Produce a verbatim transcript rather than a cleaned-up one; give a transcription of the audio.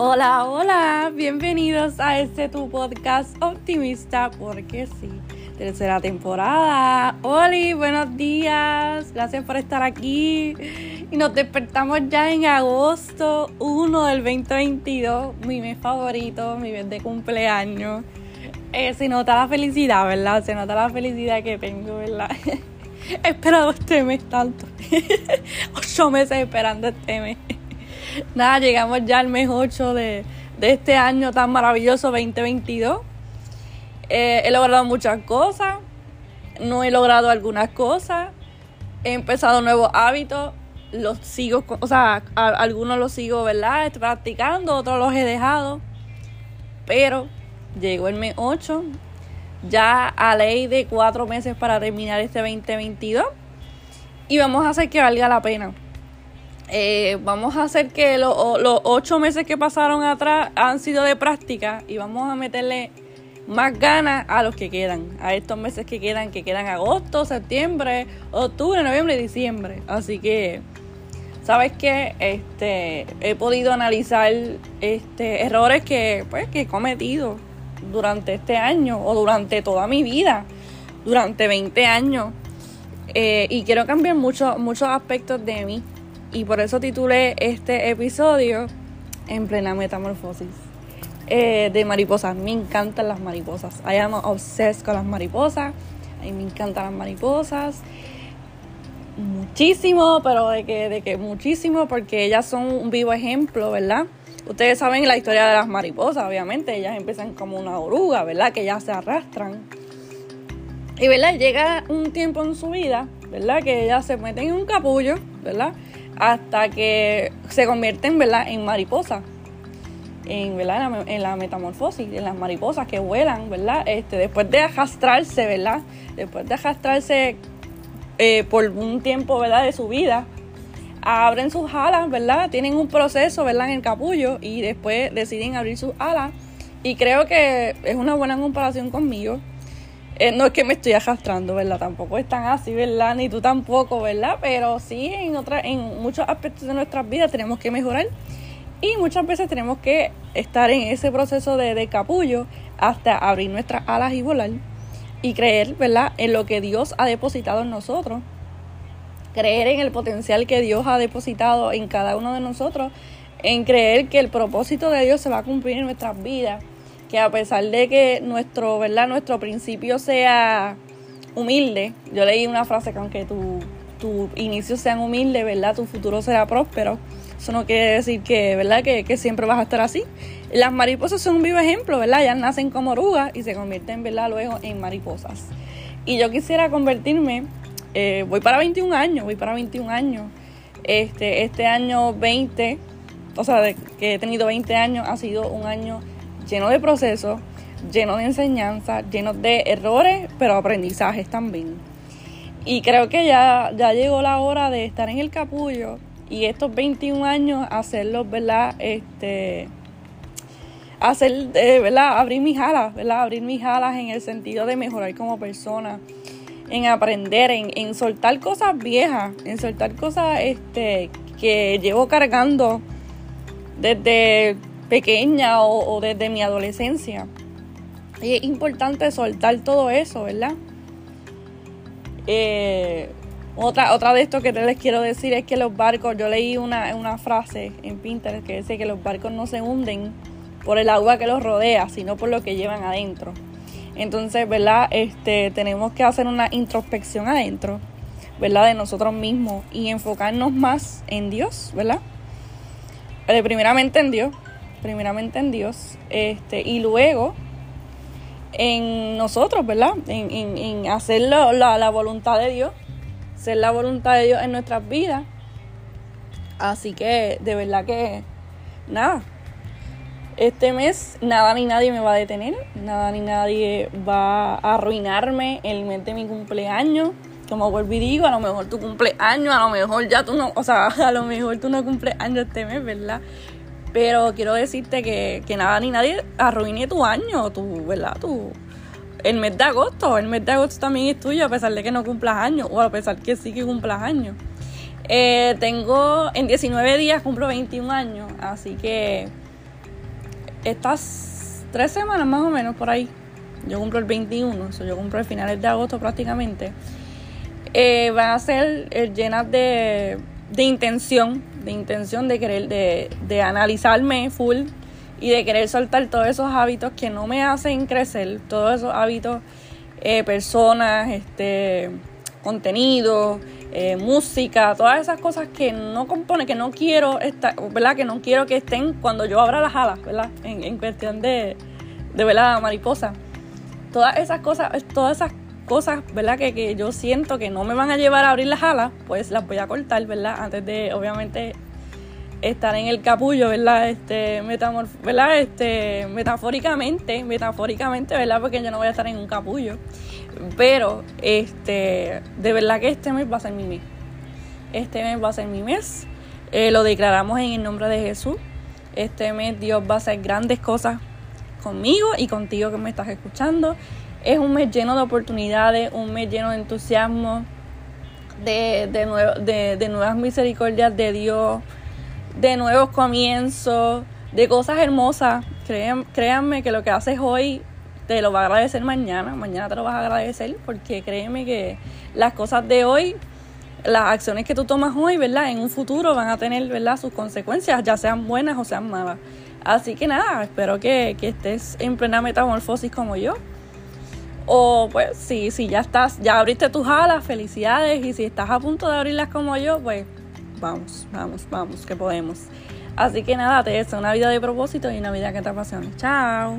Hola, hola, bienvenidos a este tu podcast optimista, porque sí, tercera temporada. Oli, buenos días, gracias por estar aquí. Y nos despertamos ya en agosto primero del veinte veintidós, mi mes favorito, mi mes de cumpleaños. Eh, se nota la felicidad, ¿verdad? Se nota la felicidad que tengo, ¿verdad? He esperado este mes tanto, ocho meses esperando este mes. Nada, llegamos ya al mes ocho de, de este año tan maravilloso veinte veintidós. Eh, he logrado muchas cosas, no he logrado algunas cosas, he empezado nuevos hábitos, los sigo, o sea, a, algunos los sigo, ¿verdad? Estoy practicando, otros los he dejado, pero llegó el mes ocho, ya a ley de cuatro meses para terminar este veinte veintidós, y vamos a hacer que valga la pena. Eh, vamos a hacer que lo, los ocho meses que pasaron atrás han sido de práctica y vamos a meterle más ganas a los que quedan, a estos meses que quedan, que quedan agosto, septiembre, octubre, noviembre y diciembre. Así que, ¿sabes qué? Este, he podido analizar este, errores que, pues, que he cometido durante este año o durante toda mi vida, durante veinte años. Eh, y quiero cambiar mucho, muchos aspectos de mí. Y por eso titulé este episodio En plena metamorfosis, eh, de mariposas. Me encantan las mariposas. I am obsessed con las mariposas. A mí me encantan las mariposas. Muchísimo, pero de que, de que muchísimo, porque ellas son un vivo ejemplo, ¿verdad? Ustedes saben la historia de las mariposas, obviamente. Ellas empiezan como una oruga, ¿verdad? Que ya se arrastran. Y, ¿verdad? Llega un tiempo en su vida, ¿verdad? Que ellas se meten en un capullo, ¿verdad? Hasta que se convierten, ¿verdad?, en mariposas, en, ¿verdad?, en la, en la metamorfosis, en las mariposas que vuelan, ¿verdad?, este, después de arrastrarse, ¿verdad?, después de arrastrarse eh, por un tiempo, ¿verdad?, de su vida, abren sus alas, ¿verdad?, tienen un proceso, ¿verdad?, en el capullo y después deciden abrir sus alas, y creo que es una buena comparación conmigo. Eh, no es que me estoy arrastrando, ¿verdad? Tampoco es tan así, ¿verdad? Ni tú tampoco, ¿verdad? Pero sí, en otra, en muchos aspectos de nuestras vidas tenemos que mejorar. Y muchas veces tenemos que estar en ese proceso de, de capullo hasta abrir nuestras alas y volar. Y creer, ¿verdad?, en lo que Dios ha depositado en nosotros. Creer en el potencial que Dios ha depositado en cada uno de nosotros. En creer que el propósito de Dios se va a cumplir en nuestras vidas. Que a pesar de que nuestro, ¿verdad?, nuestro principio sea humilde, yo leí una frase que aunque tu, tu inicio sea humilde, ¿verdad?, tu futuro será próspero. Eso no quiere decir que, ¿verdad?, que, que siempre vas a estar así. Las mariposas son un vivo ejemplo, ¿verdad? Ellas nacen como orugas y se convierten, ¿verdad?, luego en mariposas. Y yo quisiera convertirme, eh, voy para veintiún años, voy para veintiún años. Este, este año veinte, o sea, de que he tenido veinte años, ha sido un año lleno de procesos, lleno de enseñanza, lleno de errores, pero aprendizajes también. Y creo que ya, ya llegó la hora de estar en el capullo y estos veintiún años hacerlos, ¿verdad? Este, hacer, eh, ¿verdad? Abrir mis alas, ¿verdad? Abrir mis alas en el sentido de mejorar como persona, en aprender, en, en soltar cosas viejas, en soltar cosas este, que llevo cargando desde pequeña o, o desde mi adolescencia. Y es importante soltar todo eso, ¿verdad? Eh, otra, otra de esto que les quiero decir es que los barcos, yo leí una, una frase en Pinterest que dice que los barcos no se hunden por el agua que los rodea, sino por lo que llevan adentro. Entonces, ¿verdad? Este, tenemos que hacer una introspección adentro, ¿verdad?, de nosotros mismos y enfocarnos más en Dios, ¿verdad? Eh, primeramente en Dios. primeramente en Dios este y luego en nosotros, ¿verdad?, en, en, en hacer la, la, la voluntad de Dios, ser la voluntad de Dios en nuestras vidas. Así que de verdad que nada, este mes nada ni nadie me va a detener, nada ni nadie va a arruinarme el mes de mi cumpleaños. Como vuelvo y digo, a lo mejor tu cumpleaños, a lo mejor ya tú no, o sea, a lo mejor tú no cumples años este mes, ¿verdad? Pero quiero decirte que, que nada ni nadie arruine tu año, tu, ¿verdad? Tu, el mes de agosto, el mes de agosto también es tuyo, a pesar de que no cumplas años, o a pesar que sí que cumplas años. Eh, tengo, en diecinueve días cumplo veintiún años, así que estas tres semanas más o menos por ahí, yo cumplo el veintiuno, so yo cumplo el finales de agosto prácticamente, eh, va a ser eh, llenas de, de intención, de intención de querer, de, de analizarme full y de querer soltar todos esos hábitos que no me hacen crecer, todos esos hábitos, eh, personas, este, contenido, eh, música, todas esas cosas que no compone, que no quiero estar, ¿verdad? Que no quiero que estén cuando yo abra las alas, ¿verdad? En, en cuestión de, de ¿verdad? Mariposa. Todas esas cosas, todas esas cosas, ¿verdad? Que, que yo siento que no me van a llevar a abrir las alas, pues las voy a cortar, ¿verdad? Antes de, obviamente, estar en el capullo, ¿verdad? Este, metamorf- ¿verdad? Este, metafóricamente, metafóricamente, ¿verdad? Porque yo no voy a estar en un capullo. Pero, este, de verdad que este mes va a ser mi mes. Este mes va a ser mi mes. Eh, lo declaramos en el nombre de Jesús. Este mes Dios va a hacer grandes cosas conmigo y contigo que me estás escuchando. Es un mes lleno de oportunidades, un mes lleno de entusiasmo, de, de, nue- de, de nuevas misericordias de Dios, de nuevos comienzos, de cosas hermosas. Créan, créanme que lo que haces hoy te lo va a agradecer mañana, mañana te lo vas a agradecer, porque créeme que las cosas de hoy, las acciones que tú tomas hoy, ¿verdad? En un futuro van a tener, ¿verdad? Sus consecuencias, ya sean buenas o sean malas. Así que nada, espero que, que estés en plena metamorfosis como yo. O pues, si, si ya estás, ya abriste tus alas, felicidades, y si estás a punto de abrirlas como yo, pues vamos, vamos, vamos, que podemos. Así que nada, te deseo una vida de propósito y una vida que te apasione. Chao.